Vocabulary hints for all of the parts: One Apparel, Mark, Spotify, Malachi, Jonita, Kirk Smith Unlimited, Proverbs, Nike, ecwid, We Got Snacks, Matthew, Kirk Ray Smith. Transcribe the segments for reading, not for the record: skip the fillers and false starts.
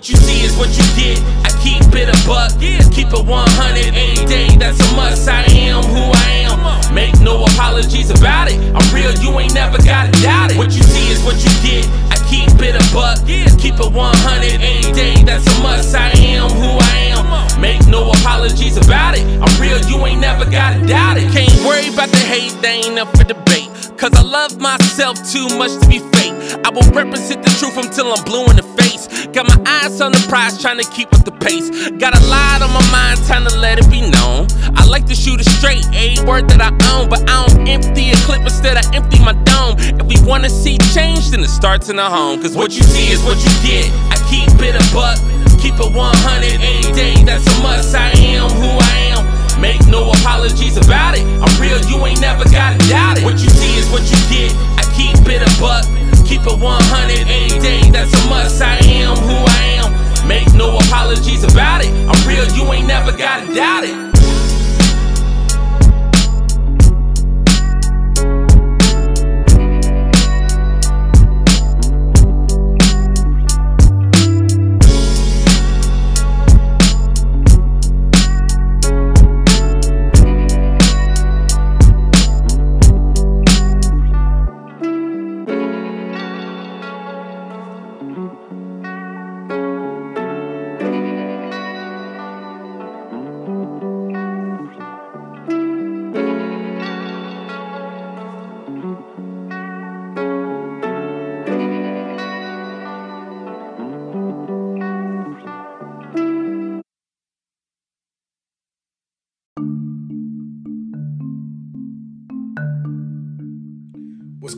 What you see is what you get. I keep it a buck, keep it 100 any day. That's a must. I am who I am. Make no apologies about it. I'm real. You ain't never gotta doubt it. What you see is what you get. I keep it a buck, keep it 100 any day. That's a must. I am who I am. Make no apologies about it. I'm real. You ain't never gotta doubt it. Can't worry about the hate. They ain't up for debate. Cause I love myself too much to be fake. I will represent the truth until I'm blue in the face. Got my eyes on the prize, trying to keep up the pace. Got a lot on my mind, time to let it be known. I like to shoot it straight, a word that I own. But I don't empty a clip, instead I empty my dome. If we wanna see change, then it starts in the home. Cause what you see is what you get. I keep it a buck, keep it 100 any day. That's a must, I am who I am. Make no apologies about it. I'm real, you ain't never gotta doubt it. What you see is what you get. I keep it a buck, keep it 100 any day. That's a must. I am who I am. Make no apologies about it. I'm real, you ain't never gotta doubt it.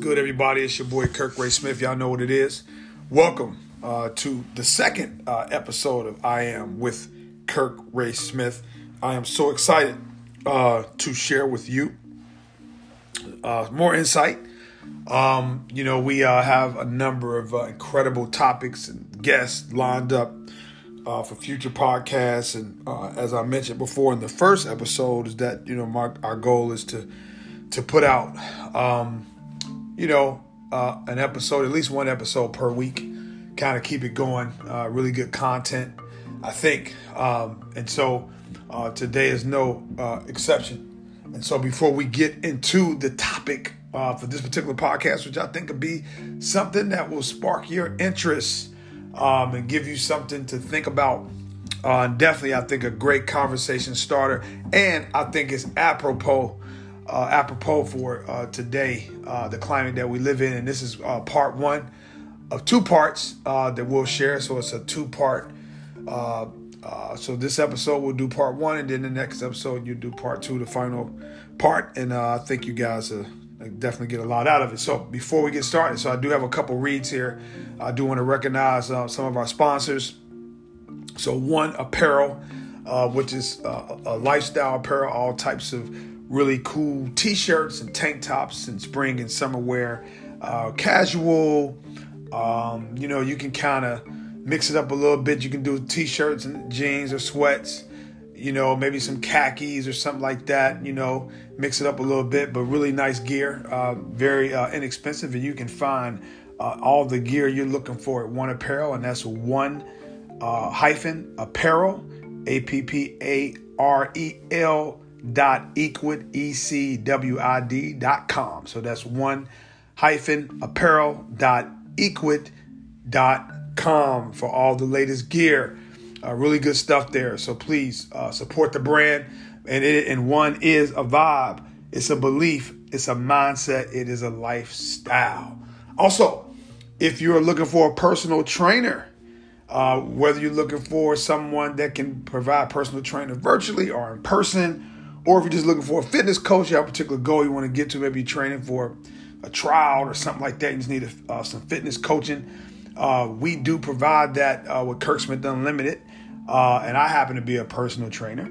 Good, everybody, it's your boy Kirk Ray Smith. Y'all know what it is. Welcome to the second episode of I Am with Kirk Ray Smith. I am so excited to share with you more insight. You know, we have a number of incredible topics and guests lined up for future podcasts. And as I mentioned before in the first episode, is that, you know, our goal is to put out you know, an episode, at least one episode per week, kind of keep it going, really good content, I think. And so today is no exception. And so before we get into the topic for this particular podcast, which I think could be something that will spark your interest and give you something to think about, definitely, I think, a great conversation starter. And I think it's apropos for today, the climate that we live in. And this is part one of two parts that we'll share. So it's a two-part. So this episode we'll do part one, and then the next episode you do part two, the final part. And I think you guys definitely get a lot out of it. So before we get started, so I do have a couple reads here. I do want to recognize some of our sponsors. So One Apparel, which is a lifestyle apparel, all types of really cool t-shirts and tank tops and spring and summer wear, casual. You know, you can kind of mix it up a little bit. You can do t-shirts and jeans or sweats, you know, maybe some khakis or something like that, you know, mix it up a little bit, but really nice gear, very inexpensive. And you can find all the gear you're looking for at One Apparel, and that's One Apparel, apparel.ecwid.com. So that's One Apparel.ecwid.com for all the latest gear. Really good stuff there. So please support the brand. And One is a vibe. It's a belief. It's a mindset. It is a lifestyle. Also, if you're looking for a personal trainer, whether you're looking for someone that can provide personal training virtually or in person, or if you're just looking for a fitness coach, you have a particular goal you want to get to, maybe you're training for a trial or something like that, you just need some fitness coaching, we do provide that with Kirk Smith Unlimited, and I happen to be a personal trainer.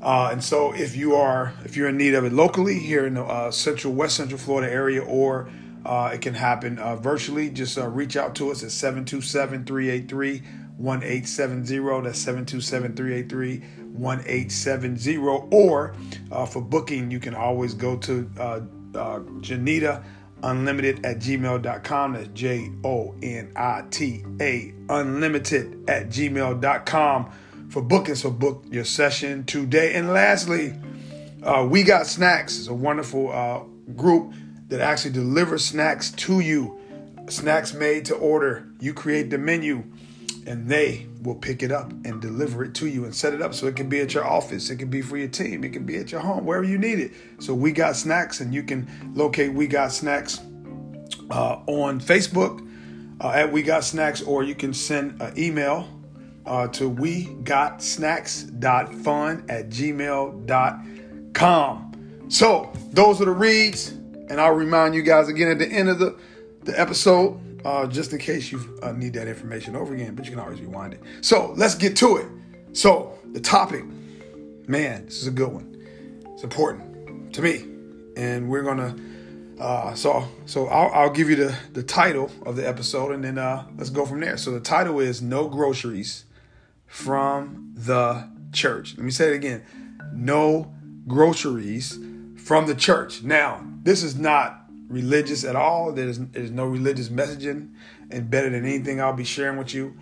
And so if you're in need of it locally here in the West Central Florida area, or it can happen virtually, just reach out to us at 727-383-1870. That's 727-383-1870. Or for booking, you can always go to Jonita jonitaunlimited@gmail.com. That's JONITA unlimited@gmail.com for booking. So book your session today. And lastly, We Got Snacks is a wonderful group that actually delivers snacks to you. Snacks made to order. You create the menu and they will pick it up and deliver it to you and set it up so it can be at your office. It can be for your team. It can be at your home, wherever you need it. So We Got Snacks, and you can locate We Got Snacks on Facebook at We Got Snacks, or you can send an email to wegotsnacks.fun@gmail.com. So those are the reads, and I'll remind you guys again at the end of the episode, just in case you need that information over again, but you can always rewind it. So let's get to it. So the topic, man, this is a good one. It's important to me, and we're gonna. So I'll give you the title of the episode, and then let's go from there. So the title is "No Groceries from the Church." Let me say it again: No Groceries from the Church. Now, this is not religious at all. There's no religious messaging embedded in anything I'll be sharing with you.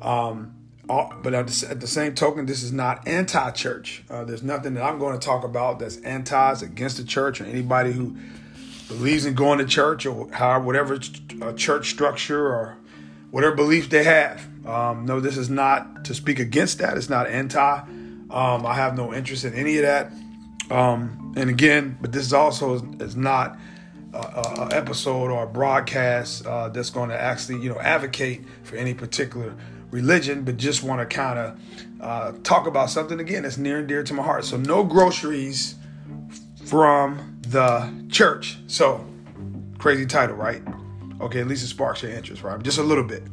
But at the same token, this is not anti-church. There's nothing that I'm going to talk about that's against the church or anybody who believes in going to church or whatever church structure or whatever beliefs they have. No, this is not to speak against that. It's not anti. I have no interest in any of that. And again, but this also is not an episode or a broadcast that's going to actually, advocate for any particular religion, but just want to kind of talk about something again that's near and dear to my heart. So no groceries from the church. So crazy title, right? Okay, at least it sparks your interest, right? Just a little bit.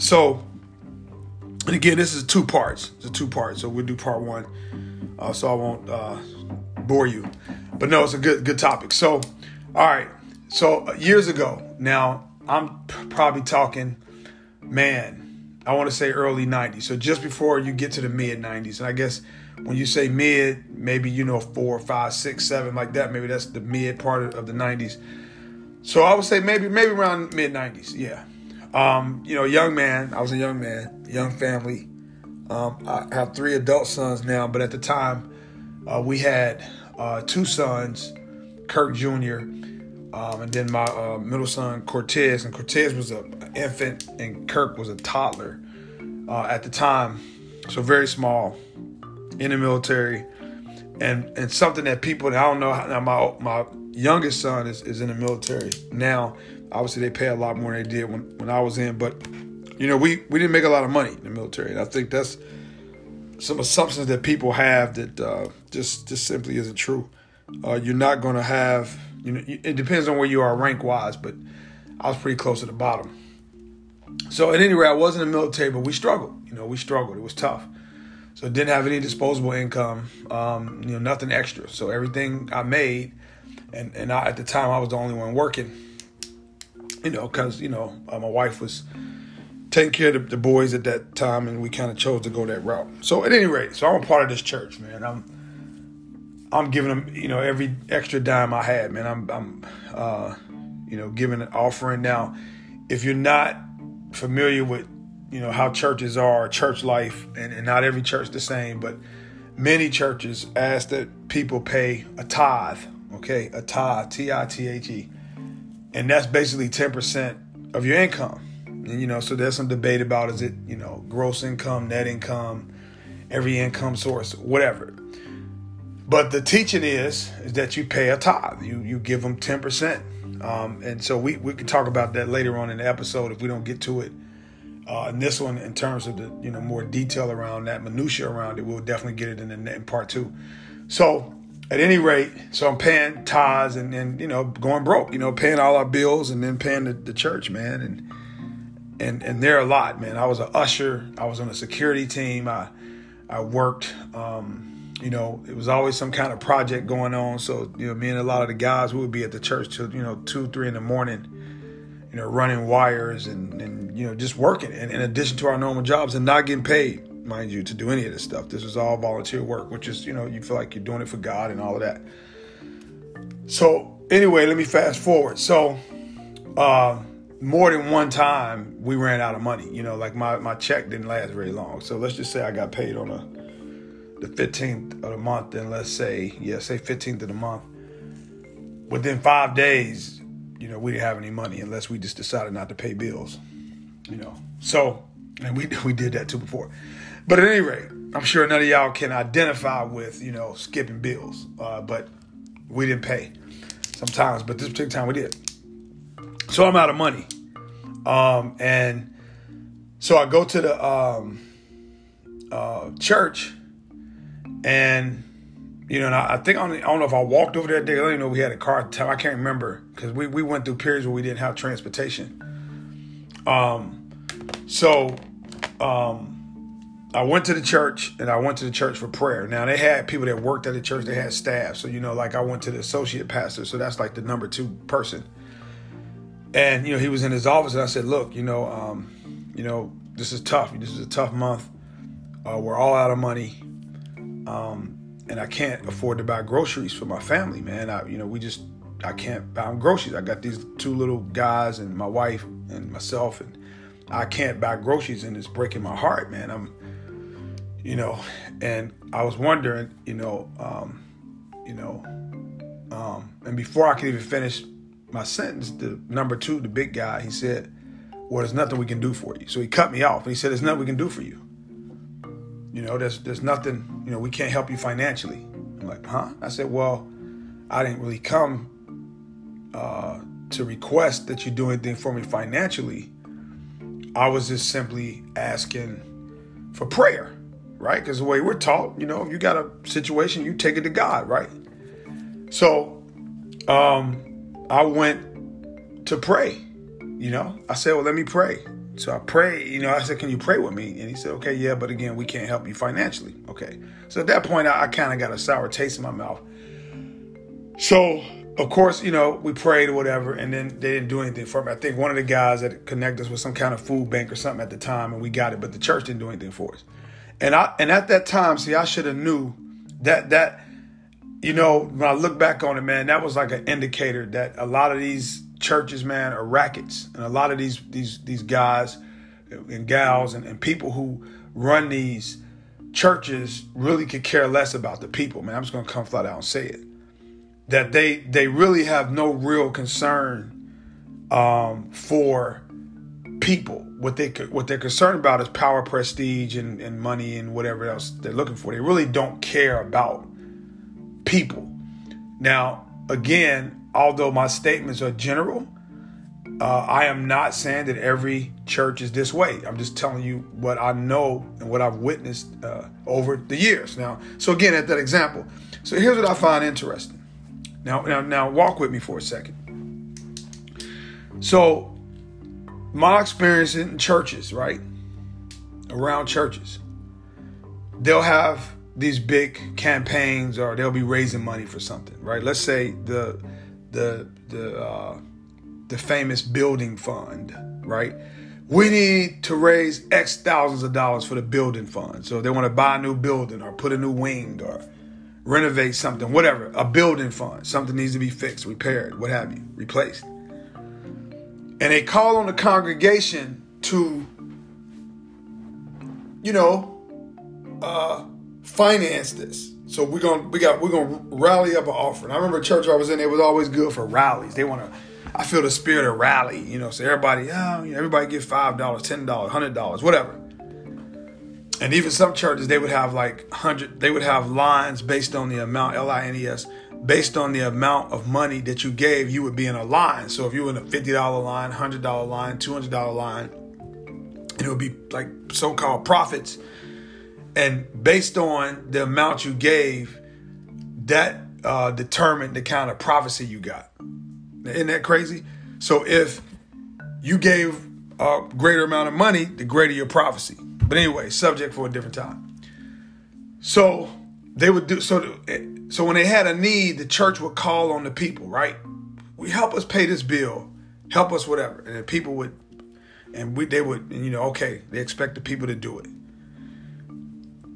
So, and again, this is two parts. It's a two-part. So we'll do part one, so I won't bore you. But no, it's a good topic. So, all right. So years ago, now I'm probably talking, man, I want to say early 90s. So just before you get to the mid 90s. And I guess when you say mid, maybe, 4, 5, 6, 7, like that. Maybe that's the mid part of the 90s. So I would say maybe around mid 90s. Yeah. Young man, I was a young man, young family. I have 3 adult sons now, but at the time we had 2 sons, Kirk Jr., and then my middle son, Cortez. And Cortez was an infant, and Kirk was a toddler at the time. So very small, in the military. And something that people, I don't know, now my youngest son is in the military. Now, obviously, they pay a lot more than they did when I was in. But, we didn't make a lot of money in the military. And I think that's some assumptions that people have that just simply isn't true. You're not going to have, it depends on where you are rank-wise, but I was pretty close to the bottom. So at any rate, I was in the military, but we struggled. We struggled. It was tough. So didn't have any disposable income, nothing extra. So everything I made, and I, at the time, I was the only one working, because, my wife was taking care of the boys at that time, and we kind of chose to go that route. So at any rate, so I'm a part of this church, man. I'm giving them, every extra dime I had, man. I'm giving an offering. Now, if you're not familiar with, how churches are, church life, and not every church the same, but many churches ask that people pay a tithe, okay? A tithe, tithe. And that's basically 10% of your income. And, so there's some debate about, is it, gross income, net income, every income source, whatever. But the teaching is that you pay a tithe. You give them 10%. And so we can talk about that later on in the episode if we don't get to it. In this one, in terms of the, more detail around that, minutia around it, we'll definitely get it in part 2. So at any rate, so I'm paying tithes and then, going broke, paying all our bills and then paying the church, man. And they're a lot, man. I was an usher. I was on a security team. I worked. It was always some kind of project going on. So, me and a lot of the guys, we would be at the church till, 2, 3 in the morning, running wires and just working. And in addition to our normal jobs and not getting paid, mind you, to do any of this stuff. This was all volunteer work, which is, you feel like you're doing it for God and all of that. So Anyway, let me fast forward. So, more than one time we ran out of money, you know, like my check didn't last very long. So let's just say I got paid on the 15th of the month, and let's say, yeah, say 15th of the month. Within 5 days, you know, we didn't have any money unless we just decided not to pay bills, you know. So, and we did that too before. But at any rate, I'm sure none of y'all can identify with, you know, skipping bills, but we didn't pay sometimes, but this particular time we did. So I'm out of money. And so I go to the church, and, you know, and I think, I don't know if I walked over there. I didn't even know we had a car at the time. I can't remember, because we went through periods where we didn't have transportation. I went to the church, and I went to the church for prayer. Now, they had people that worked at the church. They had staff. So, you know, like I went to the associate pastor. So that's like the number two person. And, you know, he was in his office, and I said, look, you know, this is tough. This is a tough month. We're all out of money. And I can't afford to buy groceries for my family, man. I can't buy them groceries. I got these two little guys and my wife and myself, and I can't buy groceries, and it's breaking my heart, man. And I was wondering, and before I could even finish my sentence, the number two, the big guy, he said, well, there's nothing we can do for you. So he cut me off, and he said, there's nothing we can do for you. You know, there's nothing, you know, we can't help you financially. I'm like, huh? I said, well, I didn't really come to request that you do anything for me financially. I was just simply asking for prayer, right? Because the way we're taught, you know, if you got a situation, you take it to God, right? So, I went to pray, you know. I said, well, let me pray. So I prayed, you know, I said, can you pray with me? And he said, okay, yeah, but again, we can't help you financially. Okay. So at that point, I kind of got a sour taste in my mouth. So, of course, you know, we prayed or whatever, and then they didn't do anything for me. I think one of the guys that connected us with some kind of food bank or something at the time, and we got it, but the church didn't do anything for us. And at that time, see, I should have knew that you know, when I look back on it, man, that was like an indicator that a lot of these churches, man, are rackets. And a lot of these guys and gals and people who run these churches really could care less about the people, man. I'm just going to come flat out and say it. That they really have no real concern for people. What they're concerned about is power, prestige, and money and whatever else they're looking for. They really don't care about people. Now, again, although my statements are general, I am not saying that every church is this way. I'm just telling you what I know and what I've witnessed over the years. Now, so again, at that example, so here's what I find interesting. Now, walk with me for a second. So, my experience in churches, right, around churches, they'll have these big campaigns, or they'll be raising money for something, right? Let's say the famous building fund, right? We need to raise X thousands of dollars for the building fund. So they want to buy a new building or put a new wing or renovate something, whatever, a building fund, something needs to be fixed, repaired, what have you, replaced. And they call on the congregation to, you know, finance this. So we're gonna rally up an offering. I remember a church I was in, it was always good for rallies. They want to, I feel the spirit of rally, you know. So everybody give $5, $10, $100, whatever. And even some churches, they would have like lines based on the amount, LINES, based on the amount of money that you gave, you would be in a line. So if you were in a $50 line, $100 line, $200 line, and it would be like so-called profits. And based on the amount you gave, that determined the kind of prophecy you got. Isn't that crazy? So if you gave a greater amount of money, the greater your prophecy. But anyway, subject for a different time. So they would do so when they had a need, the church would call on the people, right? We help us pay this bill, help us whatever. And the people would, they expect the people to do it.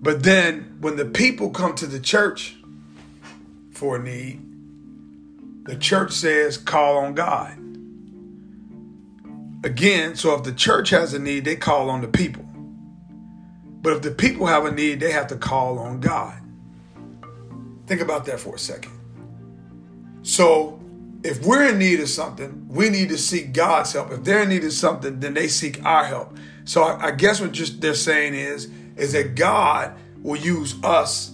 But then when the people come to the church for a need, The church says call on God. Again, so if the church has a need, they call on the people. But if the people have a need, they have to call on God. Think about that for a second. So if we're in need of something, we need to seek God's help. If they're in need of something, then they seek our help. So I guess what they're saying is that God will use us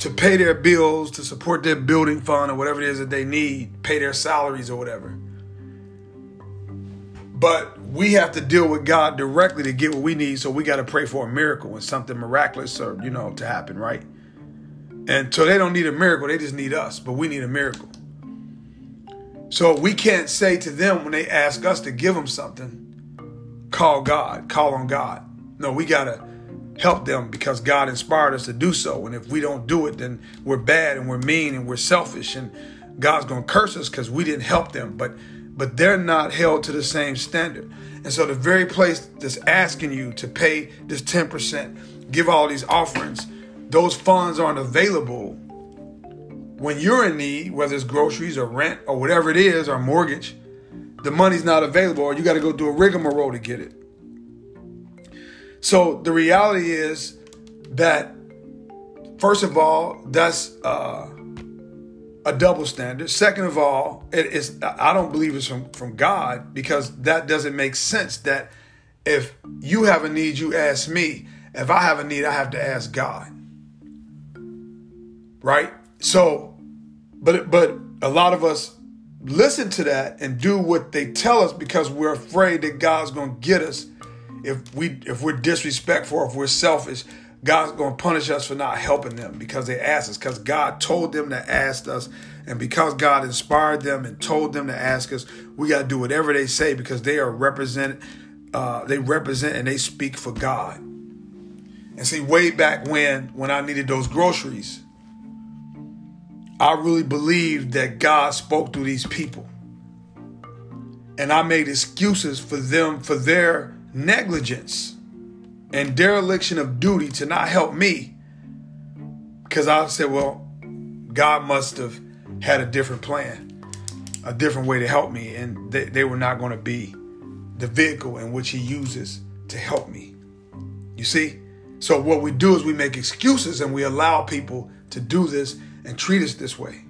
to pay their bills, to support their building fund or whatever it is that they need, pay their salaries or whatever. But we have to deal with God directly to get what we need. So we got to pray for a miracle and something miraculous or, to happen, right? And so they don't need a miracle. They just need us. But we need a miracle. So we can't say to them when they ask us to give them something, call God, call on God. No, we got to help them because God inspired us to do so. And if we don't do it, then we're bad and we're mean and we're selfish. And God's going to curse us because we didn't help them. But they're not held to the same standard. And so the very place that's asking you to pay this 10%, give all these offerings, those funds aren't available when you're in need, whether it's groceries or rent or whatever it is, or mortgage, the money's not available or you got to go do a rigmarole to get it. So the reality is that, first of all, that's a double standard. Second of all, I don't believe it's from God, because that doesn't make sense that if you have a need, you ask me. If I have a need, I have to ask God. Right? So, but a lot of us listen to that and do what they tell us because we're afraid that God's going to get us. If we're disrespectful, if we're selfish, God's going to punish us for not helping them because they asked us, because God told them to ask us. And because God inspired them and told them to ask us, we got to do whatever they say because they are represent and they speak for God. And see, way back when I needed those groceries, I really believed that God spoke through these people. And I made excuses for them, for their negligence and dereliction of duty to not help me, because I said, well, God must have had a different plan, a different way to help me, and they were not going to be the vehicle in which he uses to help me. You see? So what we do is we make excuses and we allow people to do this and treat us this way.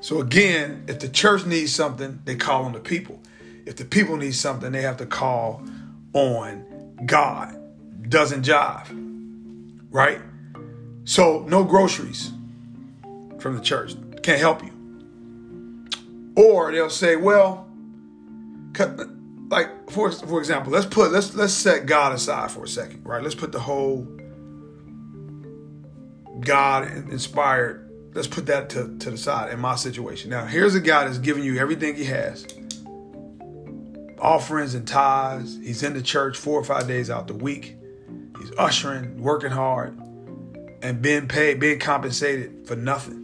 So again, if the church needs something, they call on the people. If the people need something, they have to call on God. Doesn't jive, right? So no groceries from the church. Can't help you. Or they'll say, well, like for example, let's set God aside for a second, right? Let's put the whole God inspired. Let's put that to the side in my situation. Now, here's a guy that's giving you everything he has. Offerings and tithes. He's in the church 4 or 5 days out the week. He's ushering, working hard, and being paid, being compensated for nothing.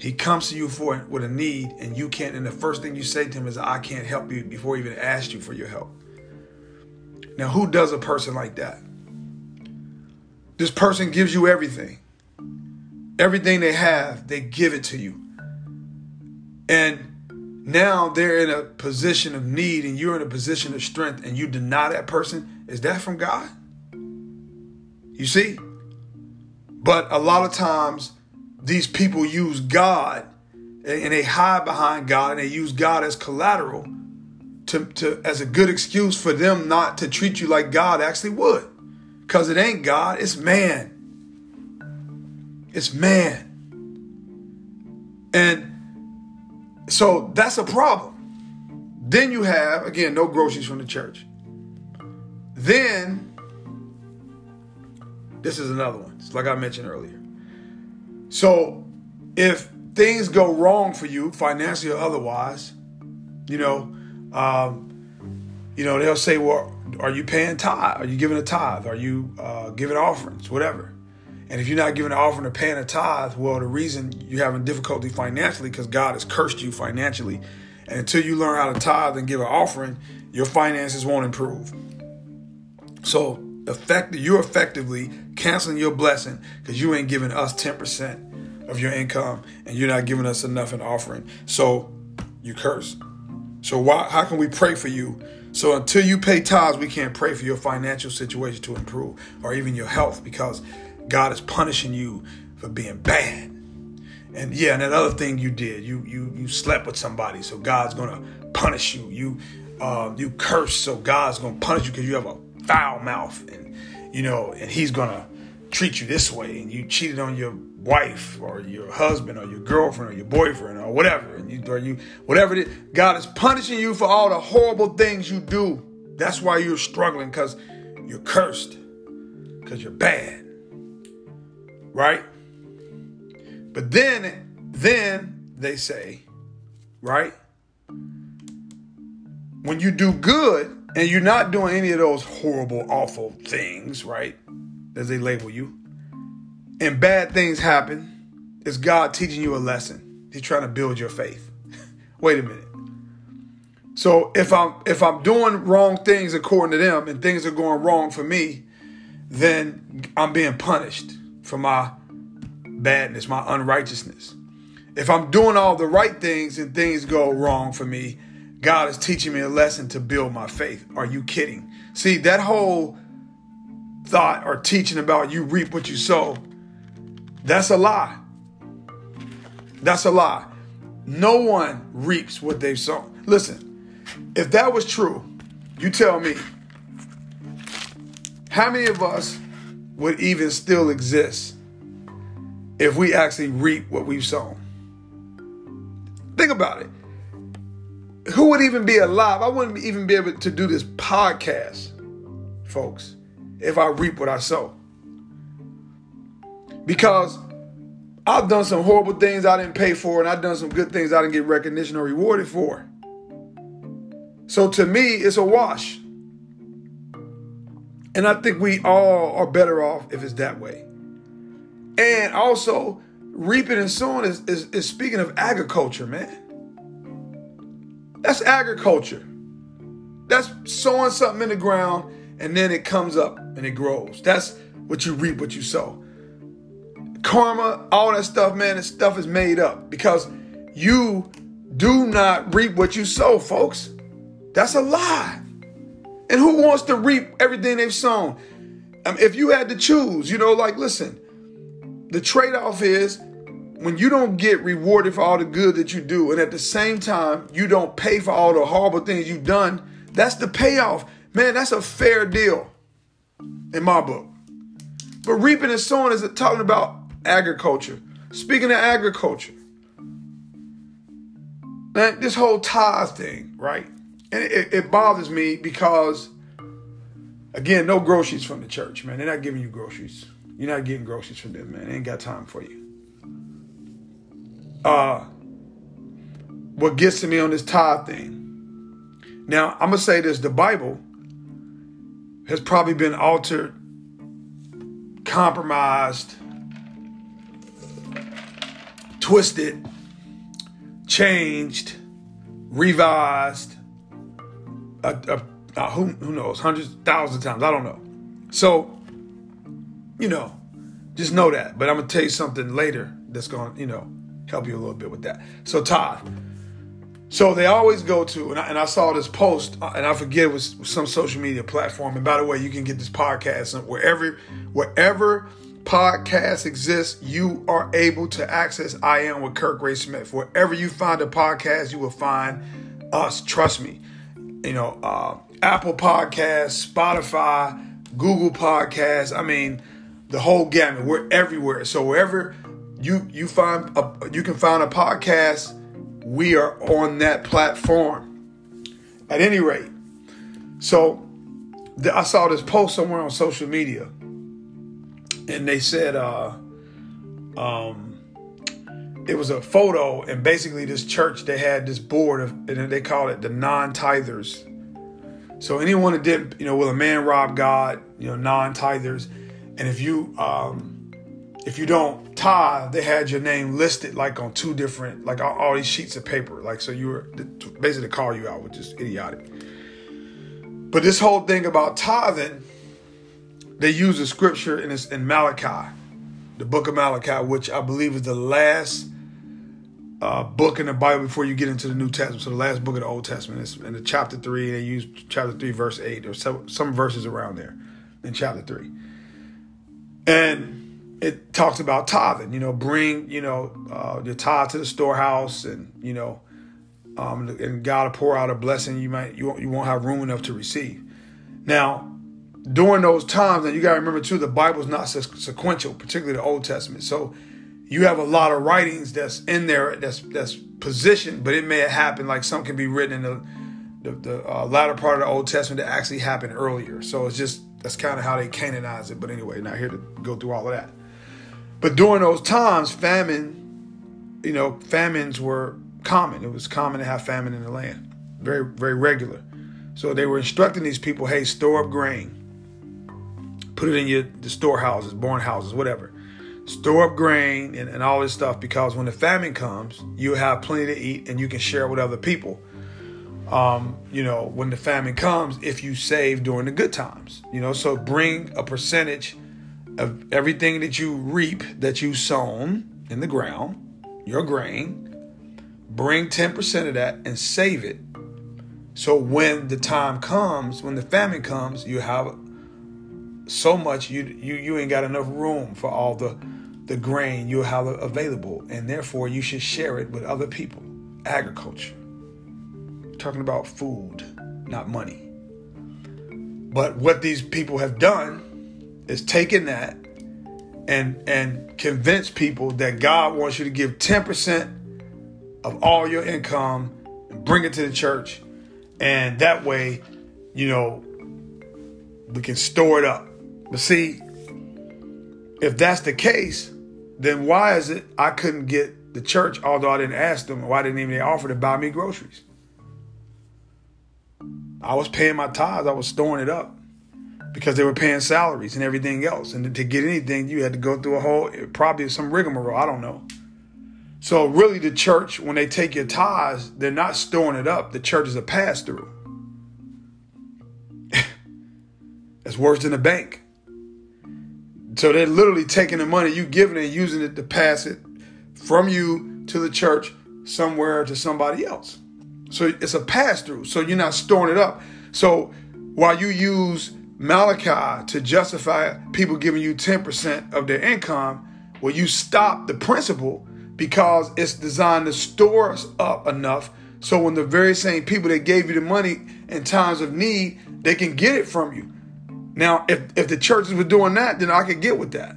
He comes to you with a need and you can't. And the first thing you say to him is, I can't help you, before he even asked you for your help. Now, who does a person like that? This person gives you everything. Everything they have, they give it to you. And now they're in a position of need and you're in a position of strength and you deny that person. Is that from God? You see? But a lot of times these people use God and they hide behind God and they use God as collateral as a good excuse for them not to treat you like God actually would. Because it ain't God, it's man. It's man. And so that's a problem. Then you have, again, no groceries from the church. Then, this is another one. It's like I mentioned earlier. So if things go wrong for you, financially or otherwise, they'll say, well, are you paying tithe? Are you giving a tithe? Are you giving offerings? Whatever. And if you're not giving an offering or paying a tithe, well, the reason you're having difficulty financially because God has cursed you financially. And until you learn how to tithe and give an offering, your finances won't improve. So you're effectively canceling your blessing because you ain't giving us 10%. of your income, and you're not giving us enough in offering. So you curse. So how can we pray for you? So until you pay tithes, we can't pray for your financial situation to improve or even your health, because God is punishing you for being bad. And yeah, and that other thing you did, you slept with somebody, so God's gonna punish you. You cursed, so God's gonna punish you because you have a foul mouth, and and He's gonna treat you this way. And you cheated on your wife or your husband or your girlfriend or your boyfriend or whatever, and whatever it is, God is punishing you for all the horrible things you do. That's why you're struggling, because you're cursed, because you're bad, right? But then they say, right, when you do good and you're not doing any of those horrible, awful things, right, as they label you, and bad things happen, it's God teaching you a lesson. He's trying to build your faith. Wait a minute. So if I'm doing wrong things according to them, and things are going wrong for me, then I'm being punished for my badness, my unrighteousness. If I'm doing all the right things and things go wrong for me, God is teaching me a lesson to build my faith. Are you kidding? See, that whole thought or teaching about you reap what you sow, that's a lie. That's a lie. No one reaps what they've sown. Listen, if that was true, you tell me, how many of us would even still exist if we actually reap what we've sown? Think about it. Who would even be alive? I wouldn't even be able to do this podcast, folks, if I reap what I sow. Because I've done some horrible things I didn't pay for, and I've done some good things I didn't get recognition or rewarded for. So to me, it's a wash. And I think we all are better off if it's that way. And also, reaping and sowing is speaking of agriculture, man. That's agriculture. That's sowing something in the ground, and then it comes up and it grows. That's what you reap, what you sow. Karma, all that stuff, man, this stuff is made up, because you do not reap what you sow, folks. That's a lie. And who wants to reap everything they've sown? If you had to choose, listen, the trade-off is when you don't get rewarded for all the good that you do, and at the same time, you don't pay for all the horrible things you've done, that's the payoff. Man, that's a fair deal in my book. But reaping and sowing is talking about agriculture. Speaking of agriculture, man, this whole tithe thing, right? And it bothers me because, again, no groceries from the church, man. They're not giving you groceries. You're not getting groceries from them, man. They ain't got time for you. What gets to me on this tithe thing. Now, I'm going to say this. The Bible has probably been altered, compromised, twisted, changed, revised, who knows, hundreds, thousands of times. I don't know. So, just know that. But I'm going to tell you something later that's going to, help you a little bit with that. So tithe. So they always go to, and I saw this post, and I forget it was some social media platform. And by the way, you can get this podcast wherever podcasts exist. You are able to access I Am with Kirk Ray Smith. Wherever you find a podcast, you will find us. Trust me. Apple Podcasts, Spotify, Google Podcasts. I mean, the whole gamut. We're everywhere. So wherever you can find a podcast, we are on that platform. At any rate, so I saw this post somewhere on social media, and they said it was a photo, and basically this church, they had this board of, and they call it the non-tithers. So anyone that did, will a man rob God? Non-tithers. And if you don't tithe, they had your name listed like on two different, like all these sheets of paper. Like, so you were basically call you out, which is idiotic. But this whole thing about tithing, they use a scripture in Malachi. the book of Malachi, which I believe is the last book in the Bible before you get into the New Testament. So the last book of the Old Testament is in the chapter 3. They use chapter 3, verse 8 or some verses around there in chapter 3. And it talks about tithing, bring, your tithe to the storehouse and, and God will pour out a blessing you won't have room enough to receive. Now, during those times, and you got to remember, too, the Bible's not sequential, particularly the Old Testament. So you have a lot of writings that's in there that's positioned, but it may have happened, like some can be written in the latter part of the Old Testament that actually happened earlier. So it's just, that's kind of how they canonized it. But anyway, not here to go through all of that. But during those times, famines were common. It was common to have famine in the land, very, very regular. So they were instructing these people, hey, store up grain. Put it in the storehouses, barn houses, whatever. Store up grain and all this stuff, because when the famine comes, you have plenty to eat and you can share with other people. When the famine comes, if you save during the good times, so bring a percentage of everything that you reap, that you sown in the ground, your grain, bring 10% of that and save it. So when the time comes, when the famine comes, you have so much, you ain't got enough room for all the grain you have available. And therefore, you should share it with other people. Agriculture. Talking about food, not money. But what these people have done is taken that and convince people that God wants you to give 10% of all your income and bring it to the church. And that way, we can store it up. But see, if that's the case, then why is it I couldn't get the church, although I didn't ask them, why didn't even they offer to buy me groceries? I was paying my tithes. I was storing it up because they were paying salaries and everything else. And to get anything, you had to go through a whole, probably some rigmarole. I don't know. So really the church, when they take your tithes, they're not storing it up. The church is a pass-through. That's worse than a bank. So they're literally taking the money you've given and using it to pass it from you to the church somewhere to somebody else. So it's a pass-through. So you're not storing it up. So while you use Malachi to justify people giving you 10% of their income, well, you stop the principle, because it's designed to store us up enough so when the very same people that gave you the money in times of need, they can get it from you. Now, if the churches were doing that, then I could get with that.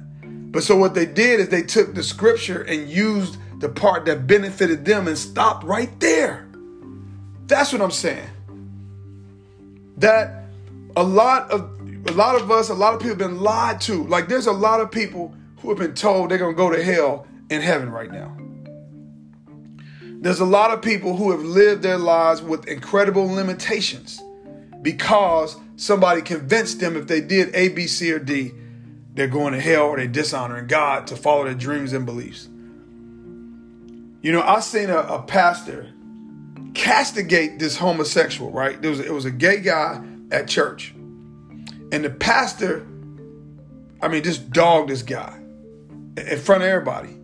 But so what they did is they took the scripture and used the part that benefited them and stopped right there. That's what I'm saying. That a lot of us, a lot of people have been lied to. Like, there's a lot of people who have been told they're going to go to hell in heaven right now. There's a lot of people who have lived their lives with incredible limitations because somebody convinced them if they did A, B, C, or D, they're going to hell or they're dishonoring God to follow their dreams and beliefs. I seen a pastor castigate this homosexual, right? It was a gay guy at church. And the pastor, just dogged this guy in front of everybody.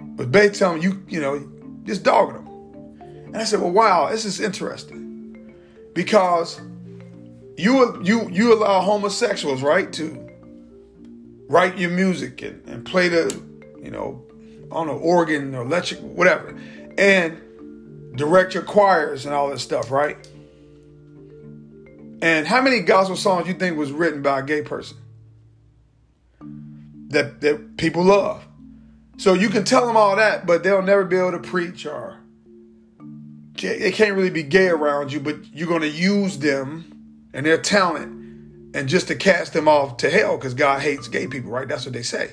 But they tell him, just dogging him. And I said, well, wow, this is interesting. Because you allow homosexuals, right, to write your music and play the, organ or electric, whatever. And direct your choirs and all that stuff, right? And how many gospel songs you think was written by a gay person that people love? So you can tell them all that, but they'll never be able to preach, or they can't really be gay around you, but you're going to use them and their talent and just to cast them off to hell because God hates gay people, right? That's what they say,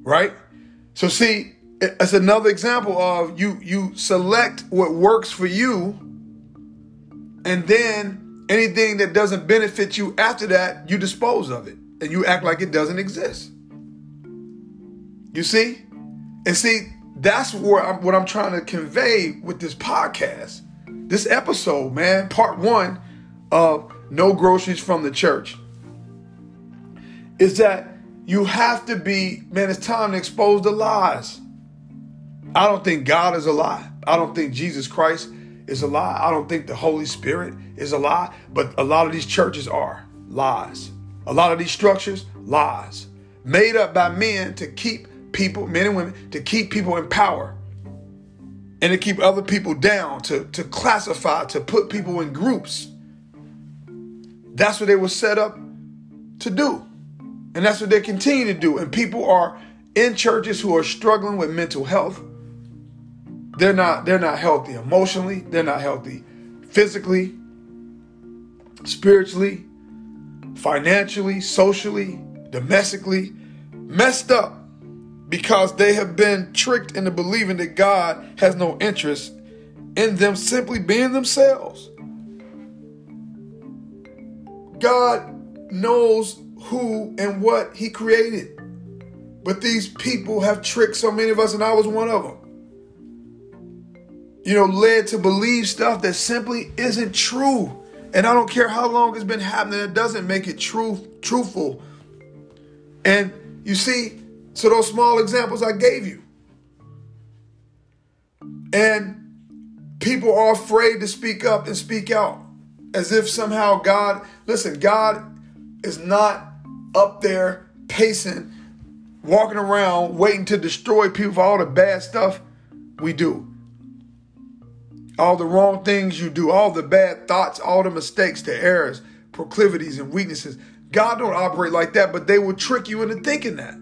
right? So see, it's another example of you select what works for you, and then anything that doesn't benefit you after that, you dispose of it and you act like it doesn't exist. You see? And see, that's what I'm trying to convey with this podcast. This episode, man, part one of No Groceries from the Church, is that You have to be, man, it's time to expose the lies. I don't think God is a lie. I don't think Jesus Christ is a lie. I don't think the Holy Spirit is a lie. But a lot of these churches are lies. A lot of these structures, lies. Made up by men to keep people, men and women, to keep people in power. And to keep other people down, to classify, to put people in groups. That's what they were set up to do. And that's what they continue to do. And people are in churches who are struggling with mental health. They're not healthy emotionally. They're not healthy physically, spiritually, financially, socially, domestically. Messed up because they have been tricked into believing that God has no interest in them simply being themselves. God knows who and what he created. But these people have tricked so many of us, and I was one of them. You know, led to believe stuff that simply isn't true. And I don't care how long it's been happening, it doesn't make it truthful. And you see, so those small examples I gave you. And people are afraid to speak up and speak out. As if somehow God, listen, God is not up there pacing, walking around, waiting to destroy people for all the bad stuff we do. All the wrong things you do, all the bad thoughts, all the mistakes, the errors, proclivities, and weaknesses. God don't operate like that, but they will trick you into thinking that.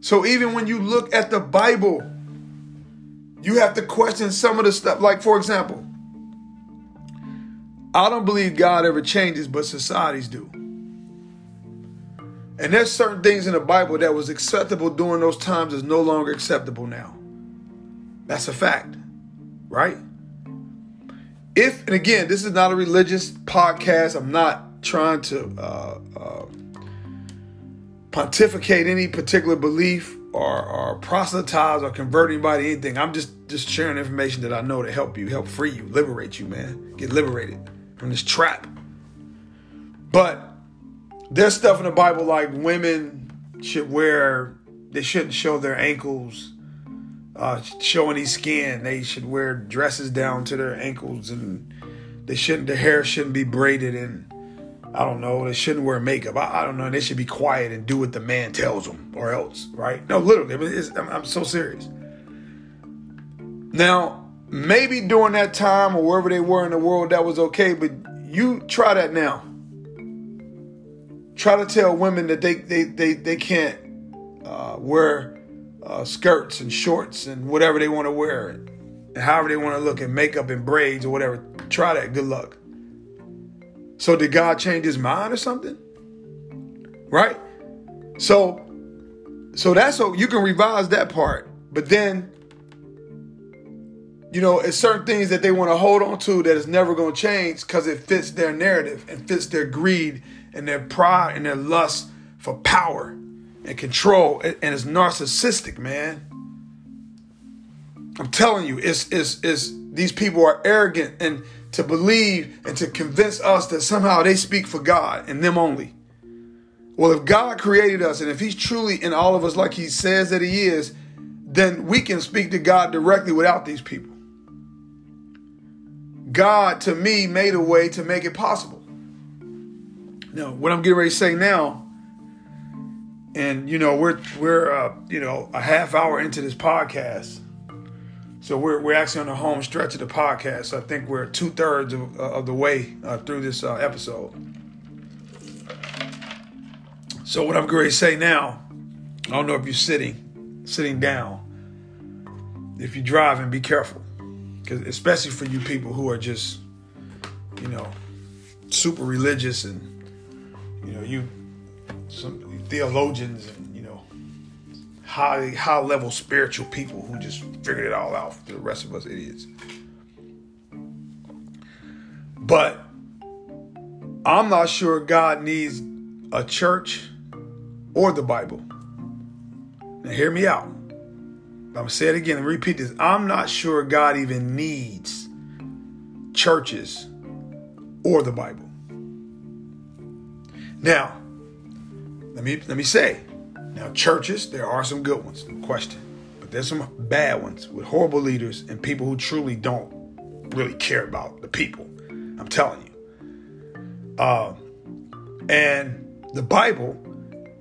So even when you look at the Bible, you have to question some of the stuff. Like, for example, I don't believe God ever changes, but societies do. And there's certain things in the Bible that was acceptable during those times is no longer acceptable now. That's a fact, right? If, and again, this is not a religious podcast. I'm not trying to pontificate any particular belief or proselytize or convert anybody, anything. I'm just sharing information that I know to help you, help free you, liberate you, man. Get liberated from this trap. But there's stuff in the Bible like women they shouldn't show their ankles, show any skin. They should wear dresses down to their ankles, and their hair shouldn't be braided, and I don't know, they shouldn't wear makeup. I don't know, they should be quiet and do what the man tells them or else, right? No, literally, I'm so serious. Now, maybe during that time or wherever they were in the world, that was okay, but you try that now. Try to tell women that they can't wear skirts and shorts and whatever they want to wear and however they want to look and makeup and braids or whatever. Try that. Good luck. So did God change his mind or something? Right? So that's so you can revise that part. But then, you know, it's certain things that they want to hold on to that is never going to change because it fits their narrative and fits their greed and their pride and their lust for power and control. And it's narcissistic, man. I'm telling you, it's these people are arrogant and to believe and to convince us that somehow they speak for God and them only. Well, if God created us and if he's truly in all of us like he says that he is, then we can speak to God directly without these people. God, to me, made a way to make it possible. Now, what I'm getting ready to say now, and, you know, we're a half hour into this podcast. So we're actually on the home stretch of the podcast. So I think we're 2/3 of the way through this episode. So what I'm going to say now, I don't know if you're sitting down. If you're driving, be careful, because especially for you people who are just, you know, super religious and, you know, some theologians and high level spiritual people who just figured it all out for the rest of us idiots. But I'm not sure God needs a church or the Bible. Now hear me out. I'm going to say it again and repeat this. I'm not sure God even needs churches or the Bible. Now, let me say, now churches, there are some good ones, no question, but there's some bad ones with horrible leaders and people who truly don't really care about the people. I'm telling you. And the Bible,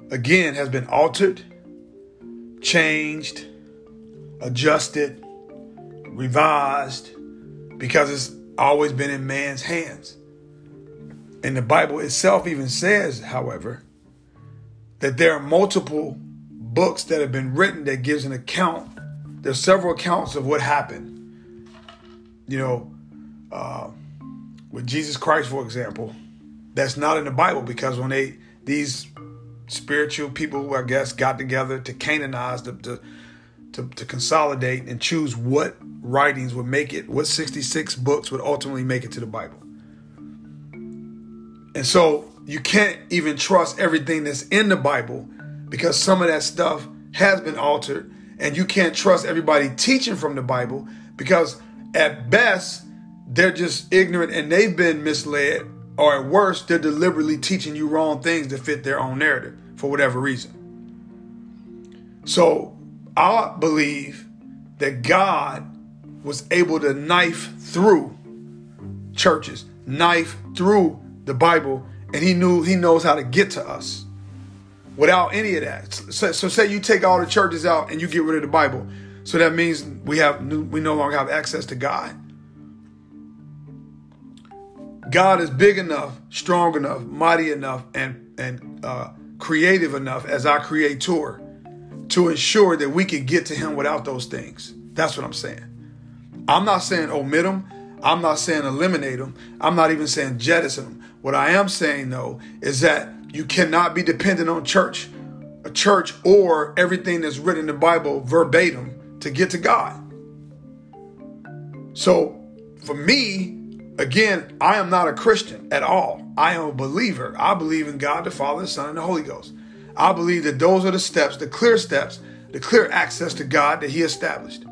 again, has been altered, changed, adjusted, revised, because it's always been in man's hands. And the Bible itself even says, however, that there are multiple books that have been written that gives an account. There's several accounts of what happened. You know, with Jesus Christ, for example, that's not in the Bible, because when these spiritual people who I guess got together to canonize, to consolidate and choose what writings would make it, what 66 books would ultimately make it to the Bible. And so you can't even trust everything that's in the Bible, because some of that stuff has been altered, and you can't trust everybody teaching from the Bible, because at best they're just ignorant and they've been misled, or at worst they're deliberately teaching you wrong things to fit their own narrative for whatever reason. So I believe that God was able to knife through churches, knife through the Bible, and he knows how to get to us without any of that. So say you take all the churches out and you get rid of the Bible. So that means we no longer have access to God. God is big enough, strong enough, mighty enough, and creative enough as our creator to ensure that we can get to him without those things. That's what I'm saying. I'm not saying omit them. I'm not saying eliminate them. I'm not even saying jettison them. What I am saying, though, is that you cannot be dependent on a church or everything that's written in the Bible verbatim to get to God. So for me, again, I am not a Christian at all. I am a believer. I believe in God, the Father, the Son, and the Holy Ghost. I believe that those are the steps, the clear steps, the clear access to God that he established.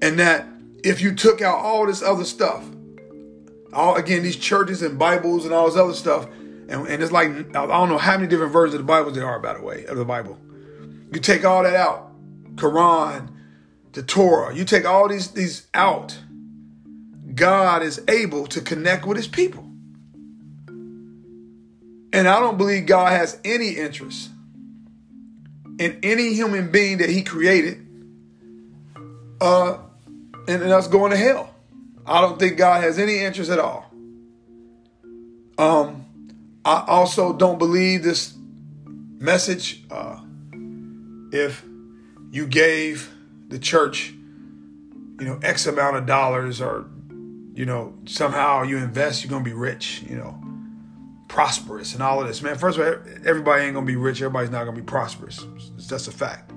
And that if you took out all this other stuff, again, these churches and Bibles and all this other stuff, and it's like, I don't know how many different versions of the Bible there are, by the way, of the Bible. You take all that out, Quran, the Torah, you take all these out, God is able to connect with his people. And I don't believe God has any interest in any human being that he created and us going to hell. I don't think God has any interest at all. I also don't believe this message. If you gave the church, X amount of dollars, or, somehow you invest, you're going to be rich, prosperous and all of this, man. First of all, everybody ain't going to be rich. Everybody's not going to be prosperous. That's a fact.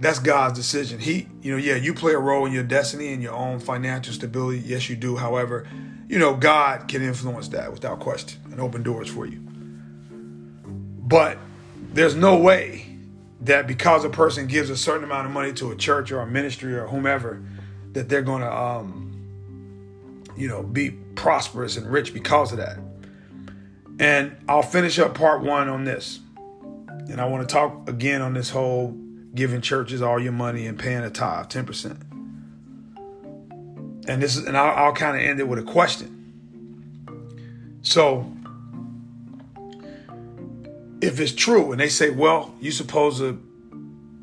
That's God's decision. You play a role in your destiny and your own financial stability. Yes, you do. However, God can influence that without question and open doors for you. But there's no way that because a person gives a certain amount of money to a church or a ministry or whomever, that they're going to, be prosperous and rich because of that. And I'll finish up part one on this. And I want to talk again on this whole giving churches all your money and paying a tithe, 10%. And I'll kind of end it with a question. So if it's true and they say, well, you're supposed to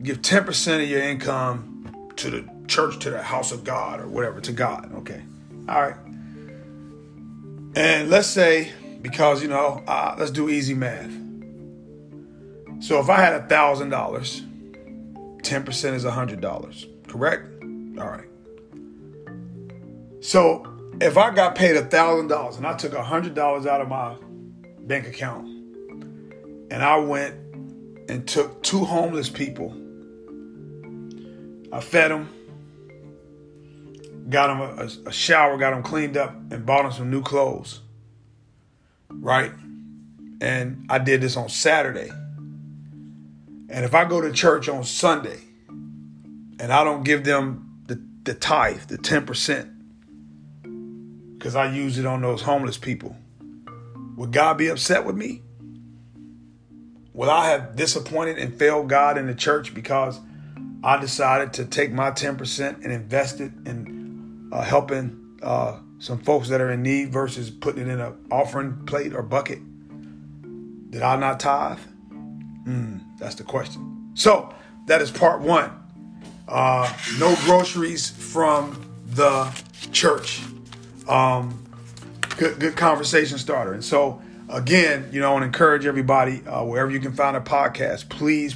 give 10% of your income to the church, to the house of God or whatever, to God. Okay. All right. And let's say, because, let's do easy math. So if I had $1,000, 10% is $100, correct? All right. So if I got paid $1,000 and I took $100 out of my bank account and I went and took 2 homeless people, I fed them, got them a shower, got them cleaned up, and bought them some new clothes, right? And I did this on Saturday. And if I go to church on Sunday and I don't give them the tithe, the 10%, because I use it on those homeless people, would God be upset with me? Will I have disappointed and failed God in the church because I decided to take my 10% and invest it in helping some folks that are in need versus putting it in an offering plate or bucket? Did I not tithe? That's the question. So that is part one. No groceries from the church. Good conversation starter. And so, again, I want to encourage everybody, wherever you can find a podcast, please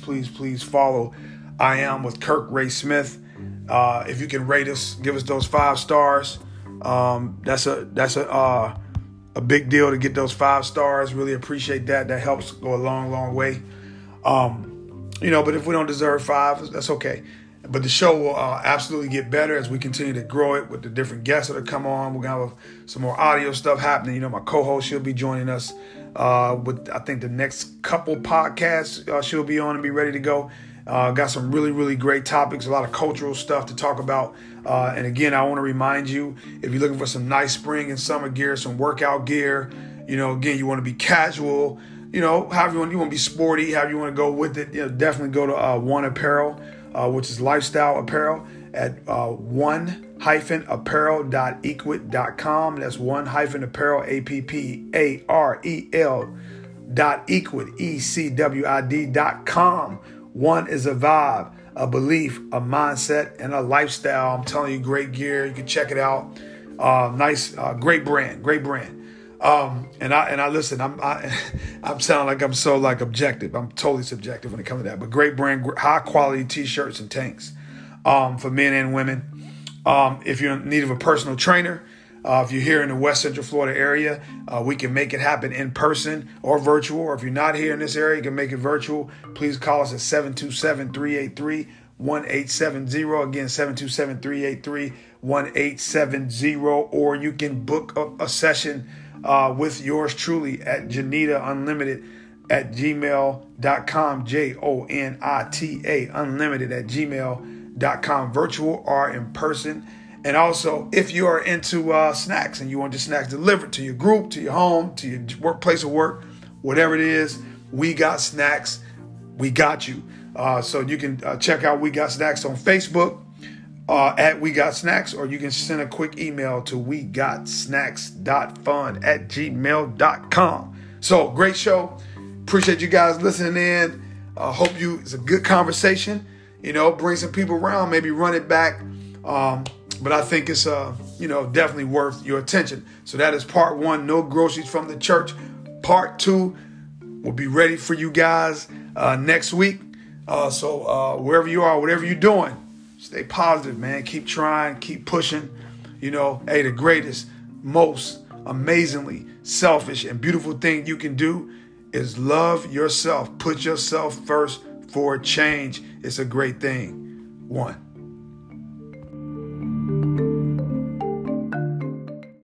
follow I Am with Kirk Ray Smith. If you can rate us, give us those 5 stars. That's a big deal to get those 5 stars. Really appreciate that. That helps go a long way. But if we don't deserve 5, that's okay. But the show will absolutely get better as we continue to grow it with the different guests that'll come on. We're gonna have some more audio stuff happening. My co-host, she'll be joining us with, I think, the next couple podcasts. She'll be on and be ready to go. Got some really great topics, a lot of cultural stuff to talk about. And again, I want to remind you, if you're looking for some nice spring and summer gear, some workout gear, again, you want to be casual, however you want to be sporty, however you want to go with it, definitely go to One Apparel, which is lifestyle apparel at one-apparel.ecwid.com. That's one-apparel, apparel.ecwid.com. One is a vibe, a belief, a mindset, and a lifestyle. I'm telling you, great gear. You can check it out. Great brand. I'm sounding like I'm so objective. I'm totally subjective when it comes to that. But great brand, high quality T-shirts and tanks for men and women. If you're in need of a personal trainer, if you're here in the West Central Florida area, we can make it happen in person or virtual. Or if you're not here in this area, you can make it virtual. Please call us at 727-383-1870. Again, 727-383-1870. Or you can book a session with yours truly at JonitaUnlimited@gmail.com. JONITA unlimited@gmail.com. Virtual or in person. And also, if you are into snacks and you want your snacks delivered to your group, to your home, to your workplace of work, whatever it is, We Got Snacks. We got you. So you can check out We Got Snacks on Facebook at We Got Snacks, or you can send a quick email to wegotsnacks.fun@gmail.com. So great show. Appreciate you guys listening in. It's a good conversation. Bring some people around, maybe run it back. But I think it's, definitely worth your attention. So that is part one, no groceries from the church. Part two will be ready for you guys next week. So wherever you are, whatever you're doing, stay positive, man. Keep trying, keep pushing. The greatest, most amazingly selfish and beautiful thing you can do is love yourself. Put yourself first for a change. It's a great thing. One.